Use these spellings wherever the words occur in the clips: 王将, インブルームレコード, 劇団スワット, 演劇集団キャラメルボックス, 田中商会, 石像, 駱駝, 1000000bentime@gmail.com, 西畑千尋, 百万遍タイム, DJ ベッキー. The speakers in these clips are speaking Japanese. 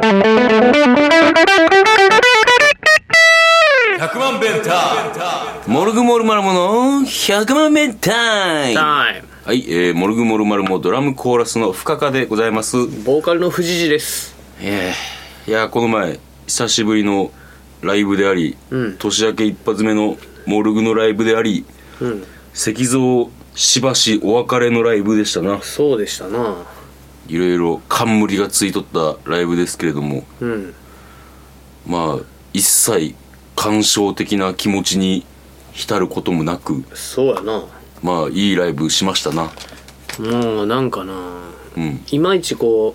100万弁タイムモルグモルマルモの100万弁タイムはい、モルグモルマルモドラムコーラスのフカカでございます。ボーカルのフジジです。いやこの前久しぶりのライブであり、年明け一発目のモルグのライブであり、石像しばしお別れのライブでしたな。そうでしたな。いろいろ冠がついとったライブですけれども、まあ一切感傷的な気持ちに浸ることもなく、そうやな、まあいいライブしましたな。もうなんかな、いまいちこ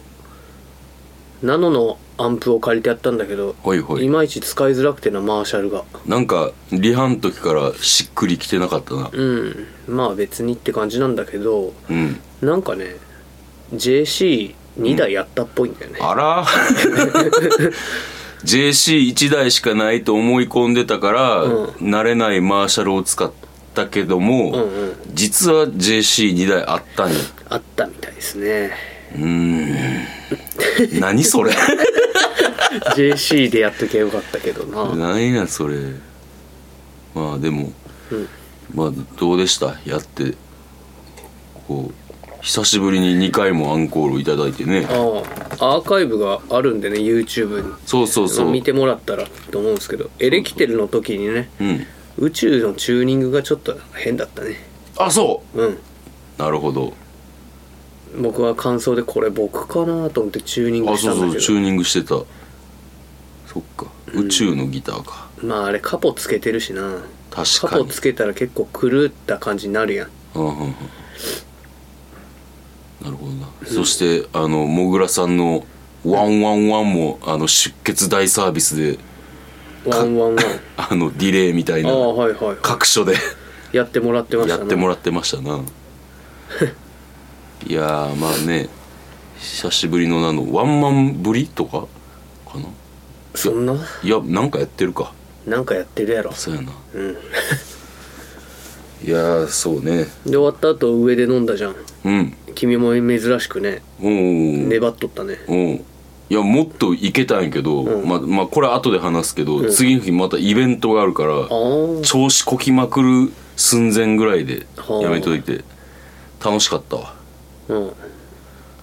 うナノのアンプを借りてやったんだけど、いまいち使いづらくてな、マーシャルがなんかリハの時からしっくりきてなかったな。まあ別にって感じなんだけど、なんかね JC2 台やったっぽいんだよね、あらJC1 台しかないと思い込んでたから、慣れないマーシャルを使ったけども、実は JC2 台あったね。あったみたいですね。何それJC でやっときゃよかったけどな。何やそれ。まあでも、まあどうでした？やってこう久しぶりに2回もアンコールいただいてね。アーカイブがあるんでね、 YouTube にそう見てもらったらと思うんですけど、エレキテルの時にね、宇宙のチューニングがちょっと変だったね。あ、そう、なるほど。僕は感想でこれ僕かなと思ってチューニングしたんだけど、そうチューニングしてた。そっか、宇宙のギターか。まああれカポつけてるしな。確かにカポつけたら結構狂った感じになるやん。なるほどな。そしてもぐらさんのワンワンワンも出血大サービスでワンワンワンディレイみたいな、各所でやってもらってましたな。やってもらってましたな。いやーまあね、久しぶりのワンマンぶりとかかな。そんな？いやなんかやってるか。なんかやってるやろ。そうやな。いやーそうね。で終わった後上で飲んだじゃん。君も珍しくね、粘っとったね。いやもっといけたんやけど、まあこれは後で話すけど、次の日またイベントがあるから、調子こきまくる寸前ぐらいでやめといて。楽しかったわ。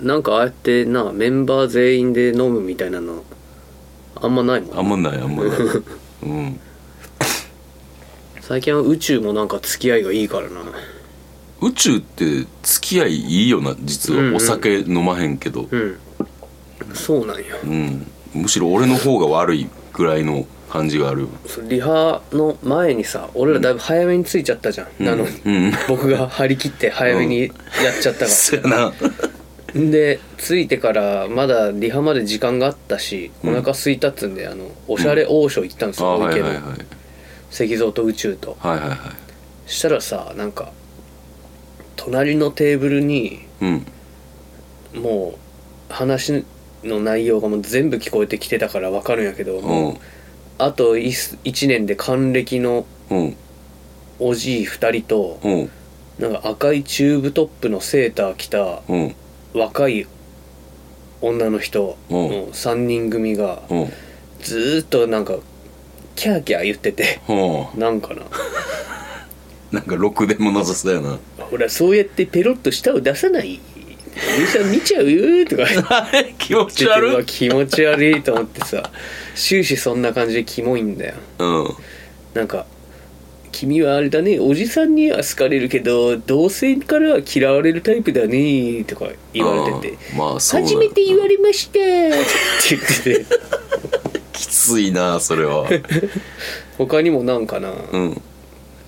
なんかああやってな、メンバー全員で飲むみたいなのあんまないもん。あんまない最近は宇宙もなんか付き合いがいいからな。宇宙って付き合いいいよな、実は。お酒飲まへんけど、そうなんや。むしろ俺の方が悪いぐらいの感じがある。リハの前にさ、俺らだいぶ早めに着いちゃったじゃん、僕が張り切って早めにやっちゃったからそやなで着いてからまだリハまで時間があったし、お腹空いたっつんでおしゃれ王将行ったんですよ、石像と宇宙と。したらさ、なんか隣のテーブルに、もう話の内容がもう全部聞こえてきてたから分かるんやけど、もうあと1年で還暦のおじい2人と、なんか赤いチューブトップのセーター着た若い女の人の3人組がずっとなんかキャーキャー言ってて、なんかななんかろくでもなさそうやな。ほらそうやってペロッと舌を出さない、ゆうさん見ちゃうよとか気持ち悪い気持ち悪いと思ってさ、終始そんな感じでキモいんだよ。なんか君はあれだね、おじさんには好かれるけど同性からは嫌われるタイプだねとか言われてて、まあそう初めて言われましたって言っててきついなそれは他にもなんかな、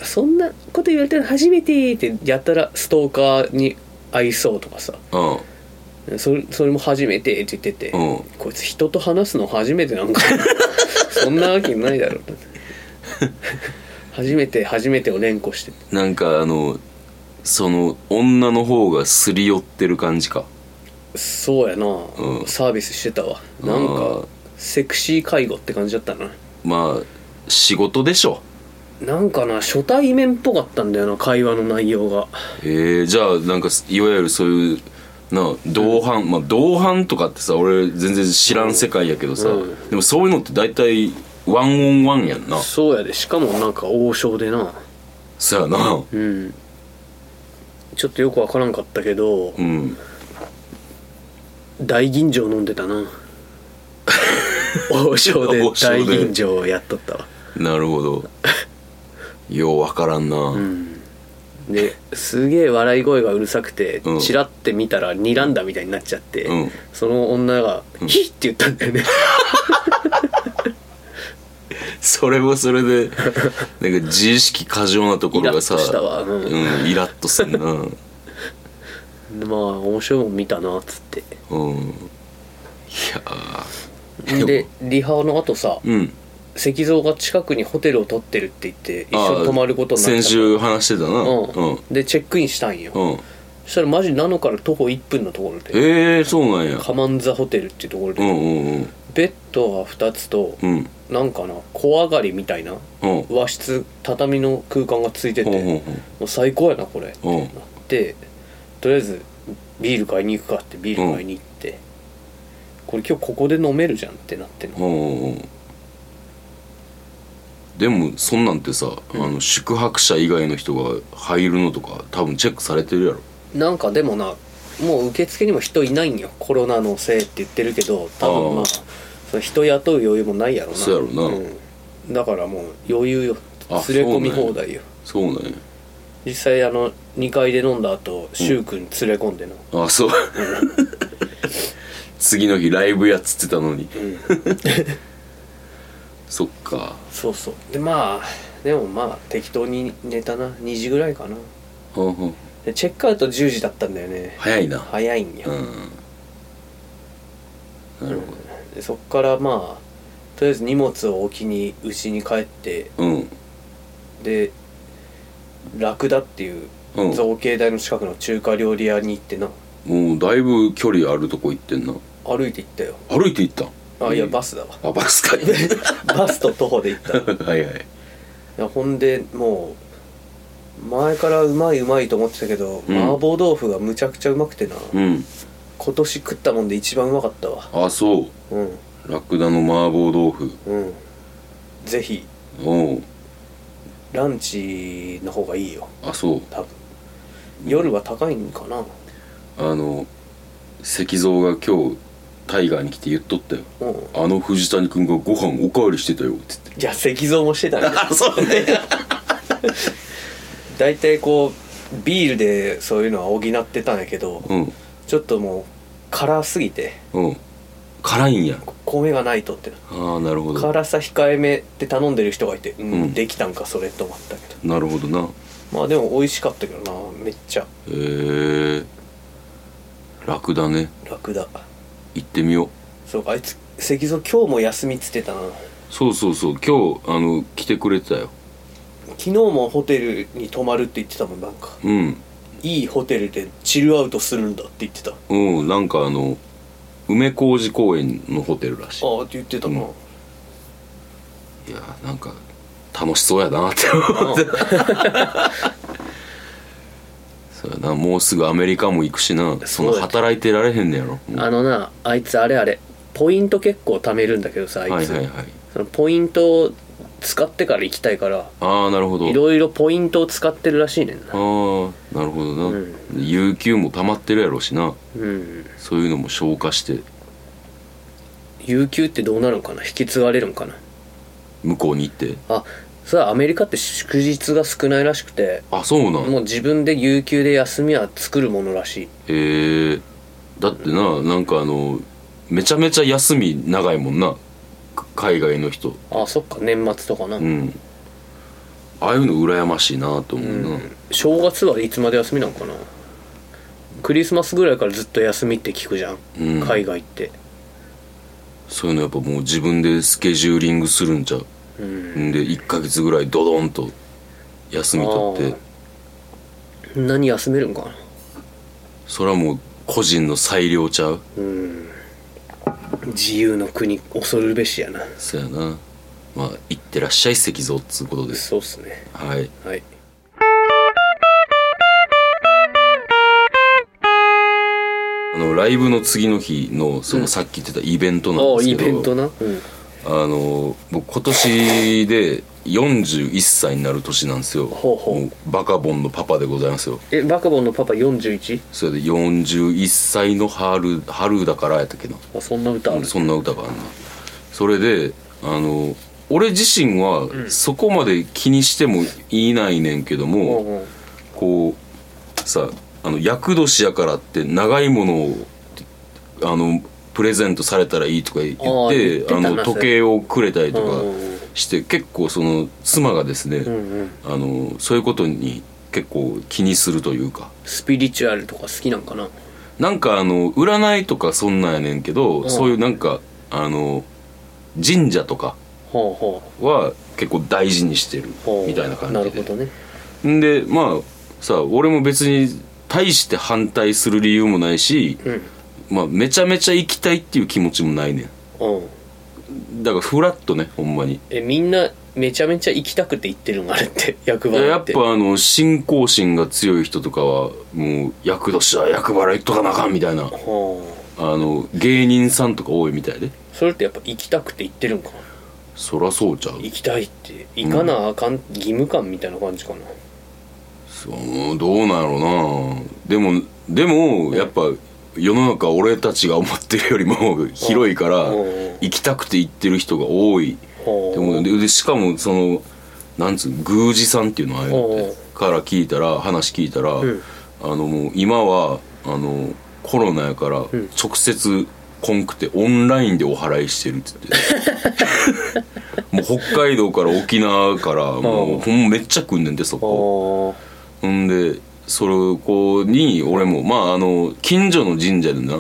そんなこと言われたら初めてってやったらストーカーに愛想とかさ、それも初めてって言ってて、こいつ人と話すの初めてなんかそんなわけないだろう初めてを連呼して、なんかその女の方がすり寄ってる感じか。そうやな、サービスしてたわ。なんかセクシー介護って感じだったな。まあ仕事でしょ。なんかな、初対面っぽかったんだよな、会話の内容が。じゃあなんかいわゆるそういうな同伴、まあ同伴とかってさ、俺全然知らん世界やけどさ、うん、でもそういうのって大体ワンオンワンやんな。そうやで、しかもなんか王将でな。そうやな、うん。ちょっとよくわからんかったけど、うん、大吟醸飲んでたな。王将で大吟醸をやっとったわ。なるほど。ようわからんな。うん、ですげえ笑い声がうるさくて、うん、チラって見たら睨んだみたいになっちゃって、うん、その女が、うん、ヒッって言ったんだよね。それもそれでなんか自意識過剰なところがさ、イラッとしたわ、うんうん、イラッとすんな。まあ面白いもん見たなっつって、うん、いやでリハの後さ、うん、石像が近くにホテルを取ってるって言って一緒に泊まることになった。先週話してたな、うんうん、でチェックインしたんよ、うん、そしたらマジナノから徒歩1分のところで、そうなんや、カマンザホテルっていうところで、うんうんうん、ベッドは2つと、うん、なんかな小上がりみたいな、うん、和室畳の空間がついてて、うんうんうん、もう最高やなこれ、うん、ってなってとりあえずビール買いに行くかってビール買いに行って、うん、これ今日ここで飲めるじゃんってなってんの、うんうん、でもそんなんてさ、うん、あの宿泊者以外の人が入るのとか多分チェックされてるやろ。なんかでもなもう受付にも人いないんよ、コロナのせいって言ってるけど多分まあその人雇う余裕もないやろな。そうやろな、うん、だからもう余裕よ、連れ込み放題よ。そうなんや、そうなんや。実際あの2階で飲んだ後シュウ君連れ込んでな、うん、あそう、うん、次の日ライブやっつってたのに、うん、そっか。そうそうで、まあでもまあ適当に寝たな、2時ぐらいかな、はんはん。でチェックアウト10時だったんだよね。早いな。早いんよ、うん、なるほど、うん、でそっからまあとりあえず荷物を置きに家に帰って、うん、でラクダっていう造形大の近くの中華料理屋に行ってな、うん、もうだいぶ距離あるとこ行ってんな。歩いて行ったよ。歩いて行った？あ、いやバスだわ。あ、バスかい。バスと徒歩で行ったはいはい。いやほんでもう前からうまいと思ってたけど、うん、麻婆豆腐がむちゃくちゃうまくてな、うん、今年食ったもんで一番うまかったわ。あ、そう、うん、ラクダの麻婆豆腐、うん、ぜひおうランチの方がいいよ。あ、そう多分夜は高いんかな、うん、あの石像が今日タイガーに来て言っとったよ、うん、あの藤谷くんがご飯おかわりしてたよって言って。じゃあ石像もしてたんだ。あ、そうね。大体こうビールでそういうのは補ってたんやけど、うん、ちょっともう辛すぎて、うん、辛いんや、米がないとって。ああ、なるほど。辛さ控えめって頼んでる人がいて、うんうん、できたんかそれと思ったけど。なるほどな。まあでも美味しかったけどな、めっちゃ。へえ、ラクダね。ラクダ行ってみよう。そうか、あいつ石像今日も休みっつってたな。そうそうそう、今日あの来てくれてたよ。昨日もホテルに泊まるって言ってたもん、なんか、うん、いいホテルでチルアウトするんだって言ってた。うん、なんかあの梅小路公園のホテルらしい。ああ、って言ってたな、うん、いや、なんか楽しそうやなって思ってた。そうやな、もうすぐアメリカも行くしな、その働いてられへんねやろ、うん、あのな、あいつあれポイント結構貯めるんだけどさ、あいつ、はいはいはい、そのポイントを使ってから行きたいから。ああ、なるほど。いろいろポイントを使ってるらしいねんな。ああ、なるほどな、うん、有給も溜まってるやろしな、うん、そういうのも消化して。有給ってどうなるんかな、引き継がれるんかな、向こうに行って。あ、それはアメリカって祝日が少ないらしくて。あ、そうなん。もう自分で有給で休みは作るものらしい。へえ、だってな、うん、なんかあのめちゃめちゃ休み長いもんな、海外の人。あ、そっか、年末とかな、うん、ああいうの羨ましいなと思うな、うん、正月はいつまで休みなんかな。クリスマスぐらいからずっと休みって聞くじゃん、うん、海外って。そういうのやっぱもう自分でスケジューリングするんちゃう、うん、で1ヶ月ぐらいドドンと休み取って。何休めるんかな。それはもう個人の裁量ちゃう、うん、自由の国、恐るべしやな。そうやな。まあ行ってらっしゃい石像っつうことです。そうっすね、はい、はい、ライブの次の日の、そのさっき言ってたイベントなんですけど、イベントな、僕今年で41歳になる年なんですよ。ほうほう。もうバカボンのパパでございますよ。え、バカボンのパパ 41？ それで41歳の春だからやったっけな。あ、そんな歌ある。そんな歌があるな。それで俺自身はそこまで気にしてもいないねんけども、うんうん、こうさ、厄年やからって長いものをプレゼントされたらいいとか言って、時計をくれたりとかして、うん、結構その妻がですね、うんうん、そういうことに結構気にするというか、スピリチュアルとか好きなんかな。なんか占いとかそんなんやねんけど、うん、そういうなんか神社とかは結構大事にしてるみたいな感じで、なるほどね。でまあさ、俺も別に大して反対する理由もないし、うん、まあ、めちゃめちゃ行きたいっていう気持ちもないねん、うん、だからフラッとね、ほんまに。え、みんなめちゃめちゃ行きたくて行ってるのあれって役払いって。やっぱ信仰心が強い人とかはもう厄年は厄払いとかなあかんみたいな、芸人さんとか多いみたいで。それってやっぱ行きたくて行ってるんかな。そらそうちゃう、行きたいって行かなあかん、うん、義務感みたいな感じかな。そうどうなんやろうな。でもやっぱ、うん、世の中俺たちが思ってるよりも広いから、行きたくて行ってる人が多いって思う。でしかもそのなんつうの、宮司さんっていうのはああいうのってから聞いたら、話聞いたら、うん、もう今はコロナやから直接来んくてオンラインでお祓いしてるって言ってもう北海道から沖縄からもうほんまめっちゃ来んねんで、そこ。んでそこに俺もまあ近所の神社でな、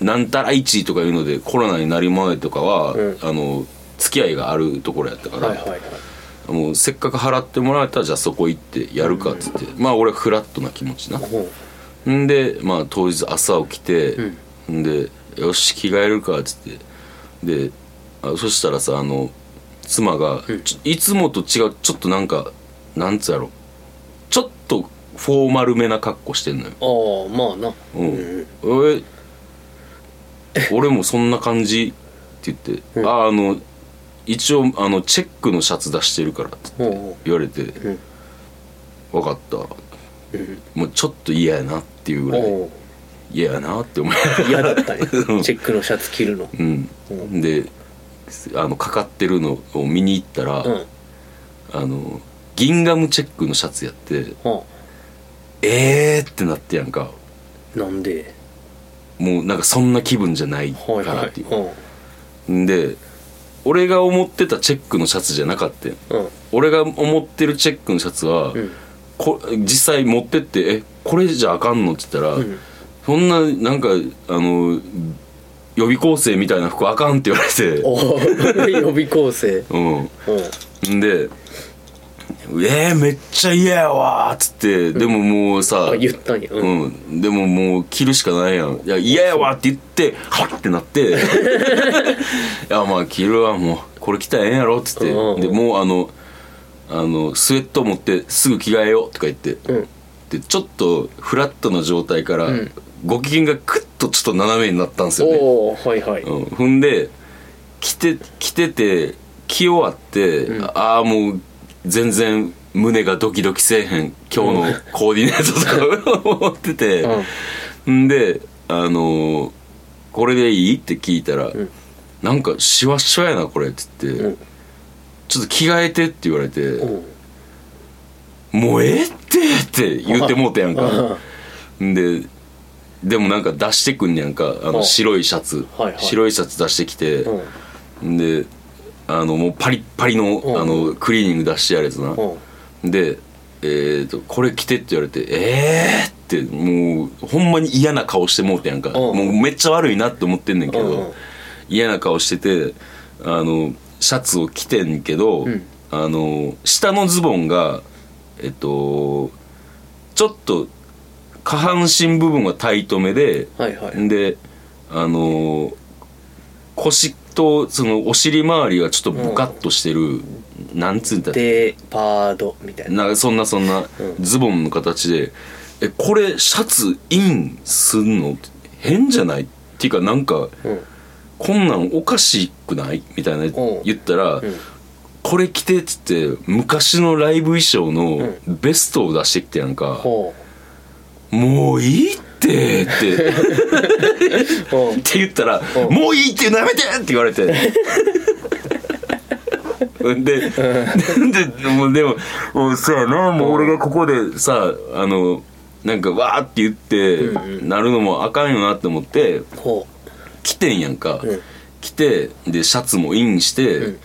なんたら市とかいうので、コロナになり前とかは、うん、付き合いがあるところやったから、はいはいはい、もうせっかく払ってもらえたらじゃあそこ行ってやるかっつって、うん、まあ俺フラットな気持ちな、うん、でまあ当日朝起きて、うん、でよし着替えるかっつってで、そしたらさ妻が、うん、いつもと違うちょっとなんかなんつうやろ、ちょっとフォーマルめな格好してんのよ。ああまあな、うん、俺もそんな感じって言って、うん、一応チェックのシャツ出してるからって言われて、うん、分かった、うん、もうちょっと嫌やなっていうぐらい嫌やなって思う。嫌だったねチェックのシャツ着るの、うんうん、でかかってるのを見に行ったら、うん、ギンガムチェックのシャツやって、うん、ってなってやんか。なんでもうなんかそんな気分じゃないかなっていう、はいはいうん、で俺が思ってたチェックのシャツじゃなかった、うん、俺が思ってるチェックのシャツは、うん、実際持ってってこれじゃあかんのって言ったら、うん、そんななんか予備校生みたいな服あかんって言われて予備校生うん、うん、でめっちゃ嫌やわーっつって、うん、でももうさ言ったんや、うんうん、でももう着るしかないやん。いや嫌やわって言ってハッってなっていやまあ着るわ、もうこれ着たらええんやろっつって、うん、でもうスウェット持ってすぐ着替えようとか言って、うん、でちょっとフラットな状態から、うん、ご機嫌がクッとちょっと斜めになったんですよね。おーはいはい、うん、踏んで着て着終わって、うん、ああもう全然胸がドキドキせえへん今日のコーディネートとか思ってて、うん、んでこれでいいって聞いたら、うん、なんかシワシワやなこれって言って、うん、ちょっと着替えてって言われて、うん、もうって言ってもうたやんか。でもなんか出してくんねやんか、白いシャツ、はいはい、白いシャツ出してきて、うん、でもうパリッパリの、うん、クリーニング出してやるやつな、うん、で、これ着てって言われてってもうほんまに嫌な顔してもうてやんか、うん、もうめっちゃ悪いなって思ってんねんけど、うん、嫌な顔しててシャツを着てんけど、うん、下のズボンがちょっと下半身部分はタイトめで、はいはい、で腰とそのお尻周りがちょっとボカッとしてる、うん、なんつうんだっけデパードみたい なんかそんなズボンの形で、これシャツインすんの変じゃないっていうかなんか、うん、こんなんおかしくないみたいな言ったら、うん、これ着てっつって昔のライブ衣装のベストを出してきてなんか、うん、もういいってって言ったらもういいってなめてって言われてでもそうやな、もう俺がここでさあのなんかわーって言ってなるのもあかんよなって思って来てんやんか、来てでシャツもインして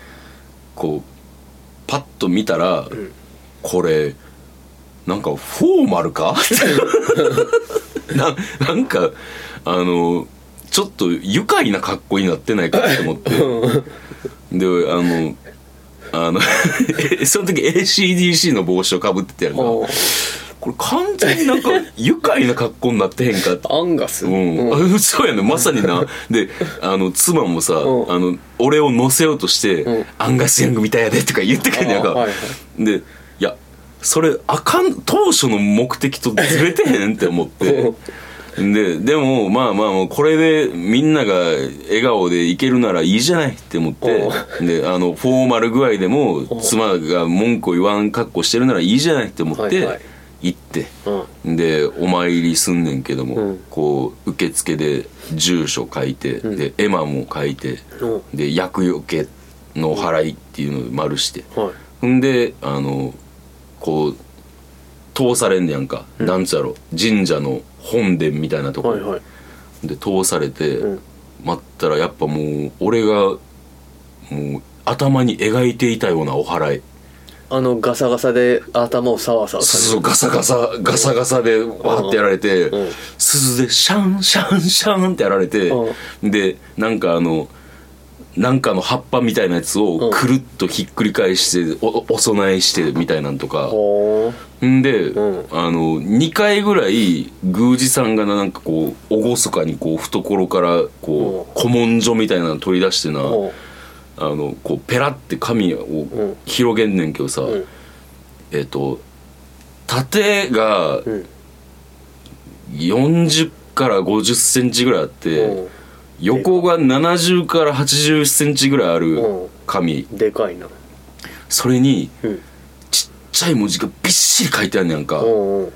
こうパッと見たらこれなんかフォーマルかなんかあのちょっと愉快な格好になってないかって思ってであのその時 ACDC の帽子をかぶってたやんか、これ完全になんか愉快な格好になってへんかってアンガス、うん、そうやねまさになであの妻もさ、あの俺を乗せようとして、アンガスヤングみたいやでとか言ってくるんやんか、でそれあかん、当初の目的とずれてへんって思ってでもまあこれでみんなが笑顔でいけるならいいじゃないって思ってであのフォーマル具合でも妻が文句を言わん格好してるならいいじゃないって思って行ってでお参りすんねんけども、こう受付で住所書いてで絵馬も書いてで厄除けの払いっていうのを丸してんであのこう通されんねやんか、なんつやろ神社の本殿みたいなとこ、で通されて、待ったらやっぱもう俺がもう頭に描いていたようなお祓い、あのガサガサで頭をサワサワされる、そうガサガサでわーってやられて、鈴でシャンシャンシャンってやられて、でなんかの葉っぱみたいなやつをくるっとひっくり返して お供えしてみたいなんとかんで、2回ぐらい宮司さんがなんかこうおごそかにこう懐からこう古文書みたいなの取り出してなこうペラって紙を広げんねんけどさ、縦が40から50センチぐらいあって横が70から80センチぐらいある紙でかいな、それにちっちゃい文字がびっしり書いてあるねんか、あちょ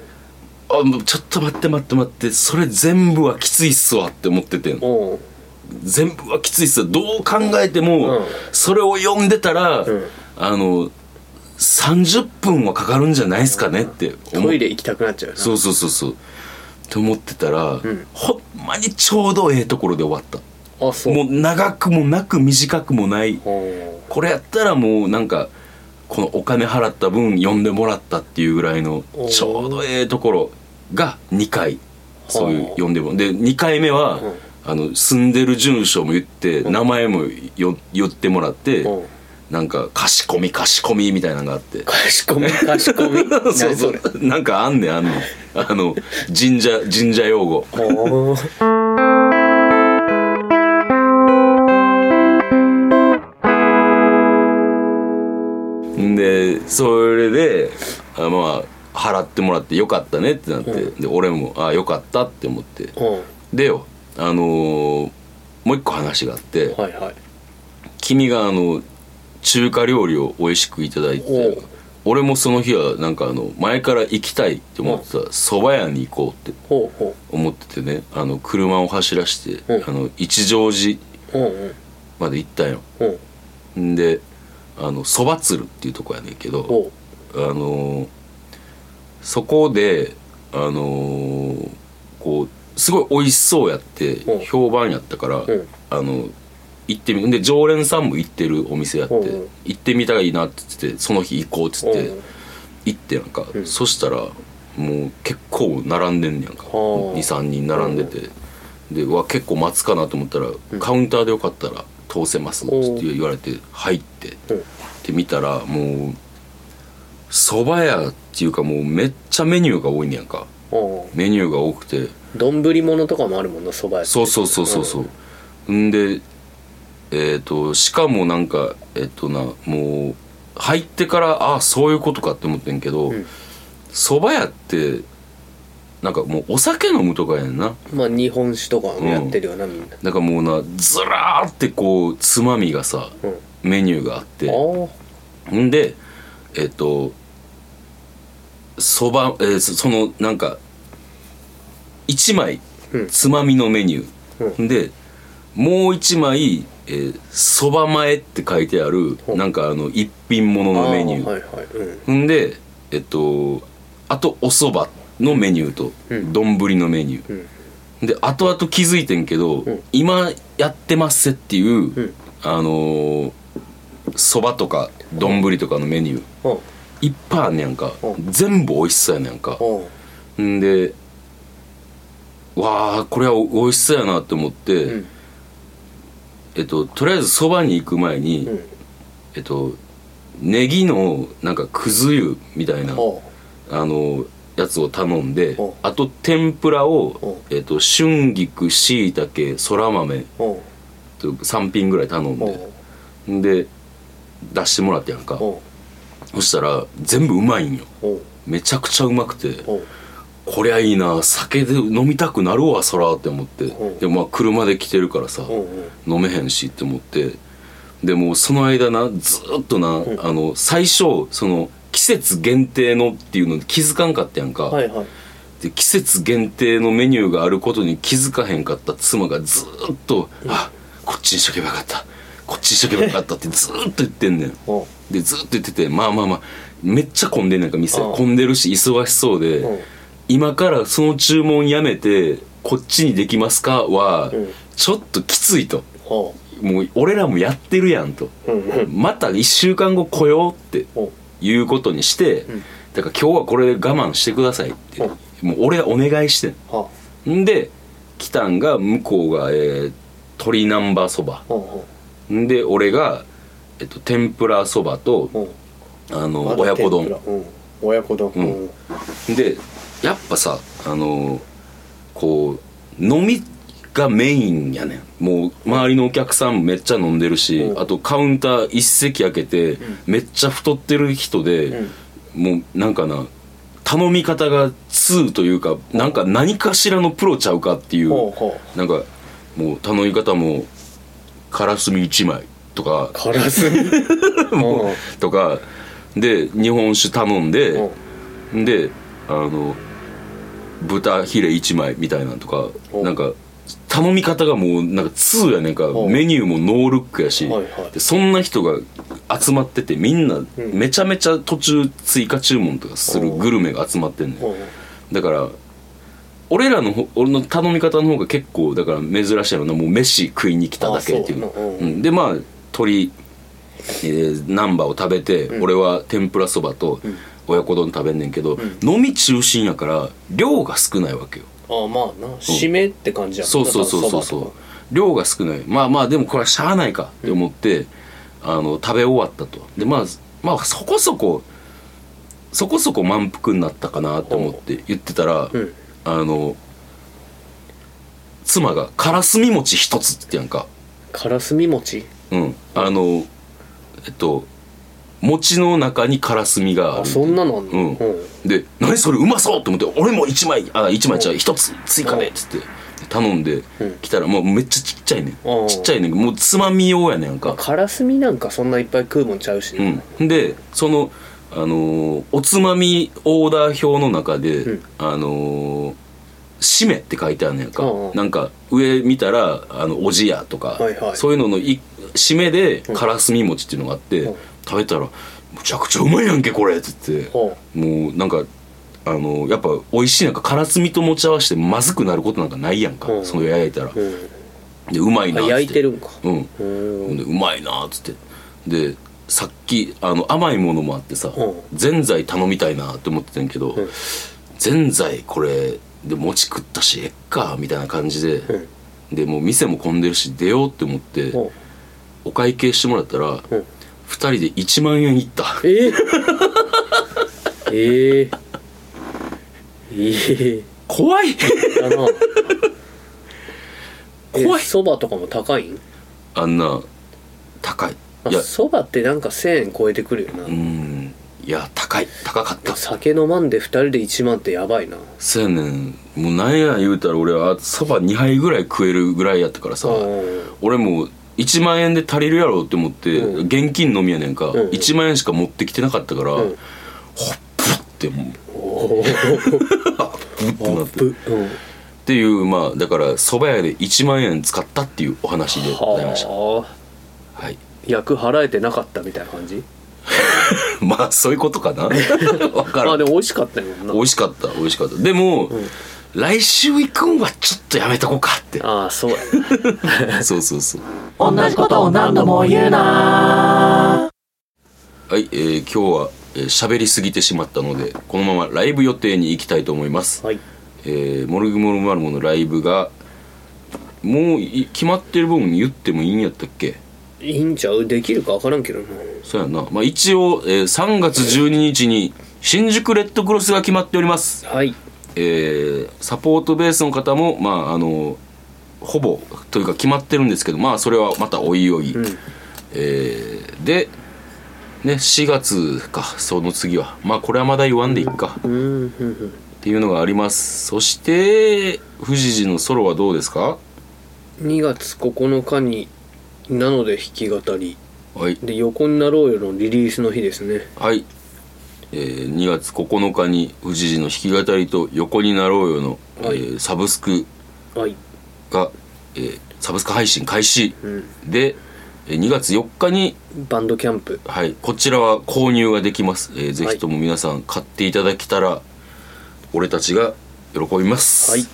っと待ってそれ全部はきついっすわって思っててん、全部はきついっすわ、どう考えてもそれを読んでたら30分はかかるんじゃないっすかねってトイレ行きたくなっちゃうな、そうと思ってたら、ほんまにちょうどええところで終わった。あ、そう。もう長くもなく短くもない、これやったらもうなんかこのお金払った分呼んでもらったっていうぐらいのちょうどええところが2回そういう呼んでもで2回目は、住んでる住所も言って、名前も言ってもらって、なんかかしこみみたいなのがあって、かしこみそうそうなんかあんねん神社用語でそれで払ってもらってよかったねってなって、で俺もあよかったって思って、でよもう一個話があって、君が中華料理を美味しくいただいて、俺もその日はなんか前から行きたいって思ってた蕎麦屋に行こうって思っててね、車を走らして一乗寺まで行ったんよ。で蕎麦鶴っていうとこやねんけど、そこでこうすごい美味しそうやって評判やったから、行ってみで常連さんも行ってるお店やって、行ってみたいなって言ってその日行こうって言って、行ってなんか、そしたらもう結構並んでんねやんか、2,3 人並んでて、で結構待つかなと思ったら、カウンターでよかったら通せますって言われて入って、って見たらもう蕎麦屋っていうかもうめっちゃメニューが多いねやんか、メニューが多くて丼物とかもあるもんな蕎麦屋って、そう、んでしかもなんかもう入ってからそういうことかって思ってんけど、蕎麦屋ってなんかもうお酒飲むとかやんな。まあ日本酒とかもやってるよな、みんな。だからもうな、ずらーってこうつまみがさ、うん、メニューがあって、んでそば、そのなんか1枚つまみのメニュー、うん、でもう1枚そば前って書いてある、うん、なんかあの一品物のメニュー、はいはい、うん、であとおそばのメニューと丼、うん、のメニュー、うん、で後々気づいてんけど、うん、今やってますっていう、うん、そばとか丼とかのメニュー、うん、いっぱいあんねやんか、うん、全部美味しそうやねんか、うん、でわあこれは美味しそうやなって思って、うん、とりあえずそばに行く前に、うん、ネギのなんかくず湯みたいなやつを頼んで、あと天ぷらを、春菊、しいたけ、そら豆3品ぐらい頼んで、で出してもらってやんか。そしたら全部うまいんよ。めちゃくちゃうまくて、こりゃいいな、酒で飲みたくなるわそらって思って、でもまあ車で来てるからさ飲めへんしって思って、でもその間なずっとな、最初その季節限定のっていうの気づかんかったやんか、はいはい、で季節限定のメニューがあることに気づかへんかった妻がずっと、うん、あ、こっちにしとけばよかった、こっちにしとけばよかったってずっと言ってんねんでずっと言ってて、まあまあまあめっちゃ混んでんねんか、店混んでるし忙しそうで、今からその注文やめてこっちにできますかは、ちょっときついと、もう俺らもやってるやんと、また1週間後来ようっていうことにして、だから今日はこれ我慢してくださいって、もう俺お願いしてん、で来たんが向こうが、鶏南蛮そば、で俺が、天ぷらそばと、親子丼、親子丼、でやっぱさ、こう飲みがメインやねん。もう周りのお客さんもめっちゃ飲んでるし、あとカウンター一席開けてめっちゃ太ってる人で、もうなんかな、頼み方が2というか、なんか何かしらのプロちゃうかっていう、なんかもう頼み方もからすみ1枚とか、からすみもうとかで日本酒頼んで、で豚ヒレ1枚みたいなのとか、なんか頼み方がもうなんか2やねんか、メニューもノールックやし、はいはい、でそんな人が集まってて、みんなめちゃめちゃ途中追加注文とかするグルメが集まってんねん。だから俺の頼み方の方が結構だから珍しいのな、もう飯食いに来ただけっていうの、でまあ鶏、ナンバーを食べて、俺は天ぷらそばと親子丼食べんねんけど、飲み中心やから量が少ないわけよ。ああまあな、締めって感じやん、そうそうそうそうそう、量が少ない、まあまあでもこれはしゃあないかって思って、食べ終わったと。でまあそこそこ満腹になったかなと思って言ってたら、妻がからすみ餅一つってやんか。からすみ餅、うん、餅の中にからすみがある。あ、そんなのあんの、で、何それうまそうと思って、俺も1枚、あ、1枚ちゃう、1つ追加でっつって頼んで来たら、もうめっちゃちっちゃいねん。ちっちゃいねん、もうつまみ用やねんか。からすみなんかそんないっぱい食うもんちゃうしね。で、その、おつまみオーダー表の中で、締めって書いてあるねんか。なんか上見たら、おじやとか、そういうのの締めでからすみ餅っていうのがあって、食べたらむちゃくちゃうまいやんけこれっつって、もうなんかやっぱ美味しい、なんかからすみと持ち合わせてまずくなることなんかないやんか、その焼いたら、でうまいなっつって、焼いてるんか、でうまいなっつって、でさっき甘いものもあってさ、ぜんざい頼みたいなって思ってたんけど、ぜんざいこれで餅食ったしえっかみたいな感じで、でもう店も混んでるし出ようって思って、お会計してもらったら、2人で1万円いった。怖いだな。怖い。そばとかも高いん？あんな高い。いや、そばってなんか1000円超えてくるよな。いや高かった。酒飲まんで2人で1万ってやばいな。そうやねん。もうなんや言うたら俺はそば2杯ぐらい食えるぐらいやったからさ、俺も1万円で足りるやろって思って、うん、現金のみやねんか、うんうん、1万円しか持ってきてなかったから、うん、ホップってもうホップってなってっていう、まあだから蕎麦屋で1万円使ったっていうお話でございました。はい。役払えてなかったみたいな感じ？まあそういうことかな。まあでも美味しかったよな。美味しかった。でも、うん、来週行くんはちょっとやめとこうかって。ああそうや。そう。同じことを何度も言うな。はい、今日は喋りすぎてしまったのでこのままライブ予定に行きたいと思います。はい。モルグモルマルモのライブがもう決まってる分言ってもいいんやったっけ？いいんちゃう？できるか分からんけどな。そうやな、まあ、一応、3月12日に新宿レッドクロスが決まっております、はいサポートベースの方も、まあ、ほぼというか決まってるんですけど、まあ、それはまたおいおい、うんで、ね、4月かその次は、まあ、これはまだ言わんでいいか、うんっていうのがあります。そして富士寺のソロはどうですか？2月9日になので弾き語り、はい、で横になろうよのリリースの日ですね。はい、2月9日に富士寺の弾き語りと横になろうよの、はいサブスクが、サブスク配信開始、うん、で2月4日にバンドキャンプ、はい、こちらは購入ができます、ぜひとも皆さん買っていただけたら俺たちが喜びます、はい、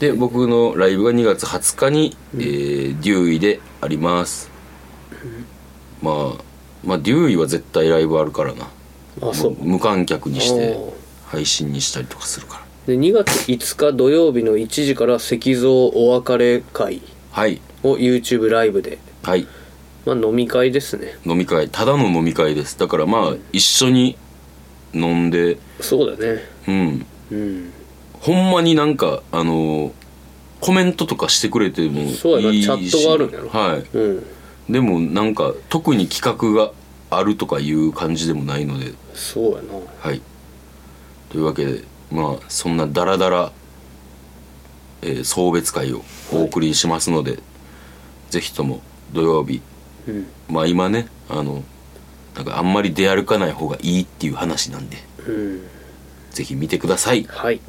で僕のライブが2月20日に、うんデューイであります、うんまあデューイは絶対ライブあるからな。あそう、無観客にして配信にしたりとかするから。で2月5日土曜日の1時から石像お別れ会を YouTube ライブで、はいまあ、飲み会ですね。ただの飲み会です。だからまあ、うん、一緒に飲んでそうだねうん、うん、ほんまになんかコメントとかしてくれてもいいしそうやなチャットがあるんやろはい、うん、でもなんか特に企画があるとかいう感じでもないのでそうやなはいというわけでまあそんなダラダラ、送別会をお送りしますので、はい、ぜひとも土曜日、うん、まあ今ねなんかあんまり出歩かない方がいいっていう話なんで、うん、ぜひ見てください、はい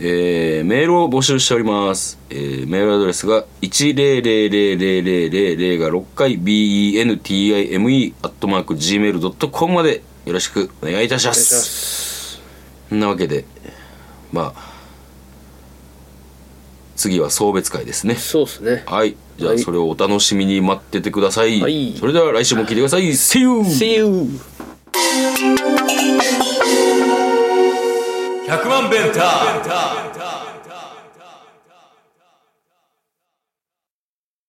メールを募集しております、メールアドレスが10000000が6回 bentime@gmail.com までよろしくお願いいたします。そんなわけでまあ次は送別会ですね。そうですねはいじゃあそれをお楽しみに待っててください、はい、それでは来週も聞いてください。 See you! See you! 100万ベンター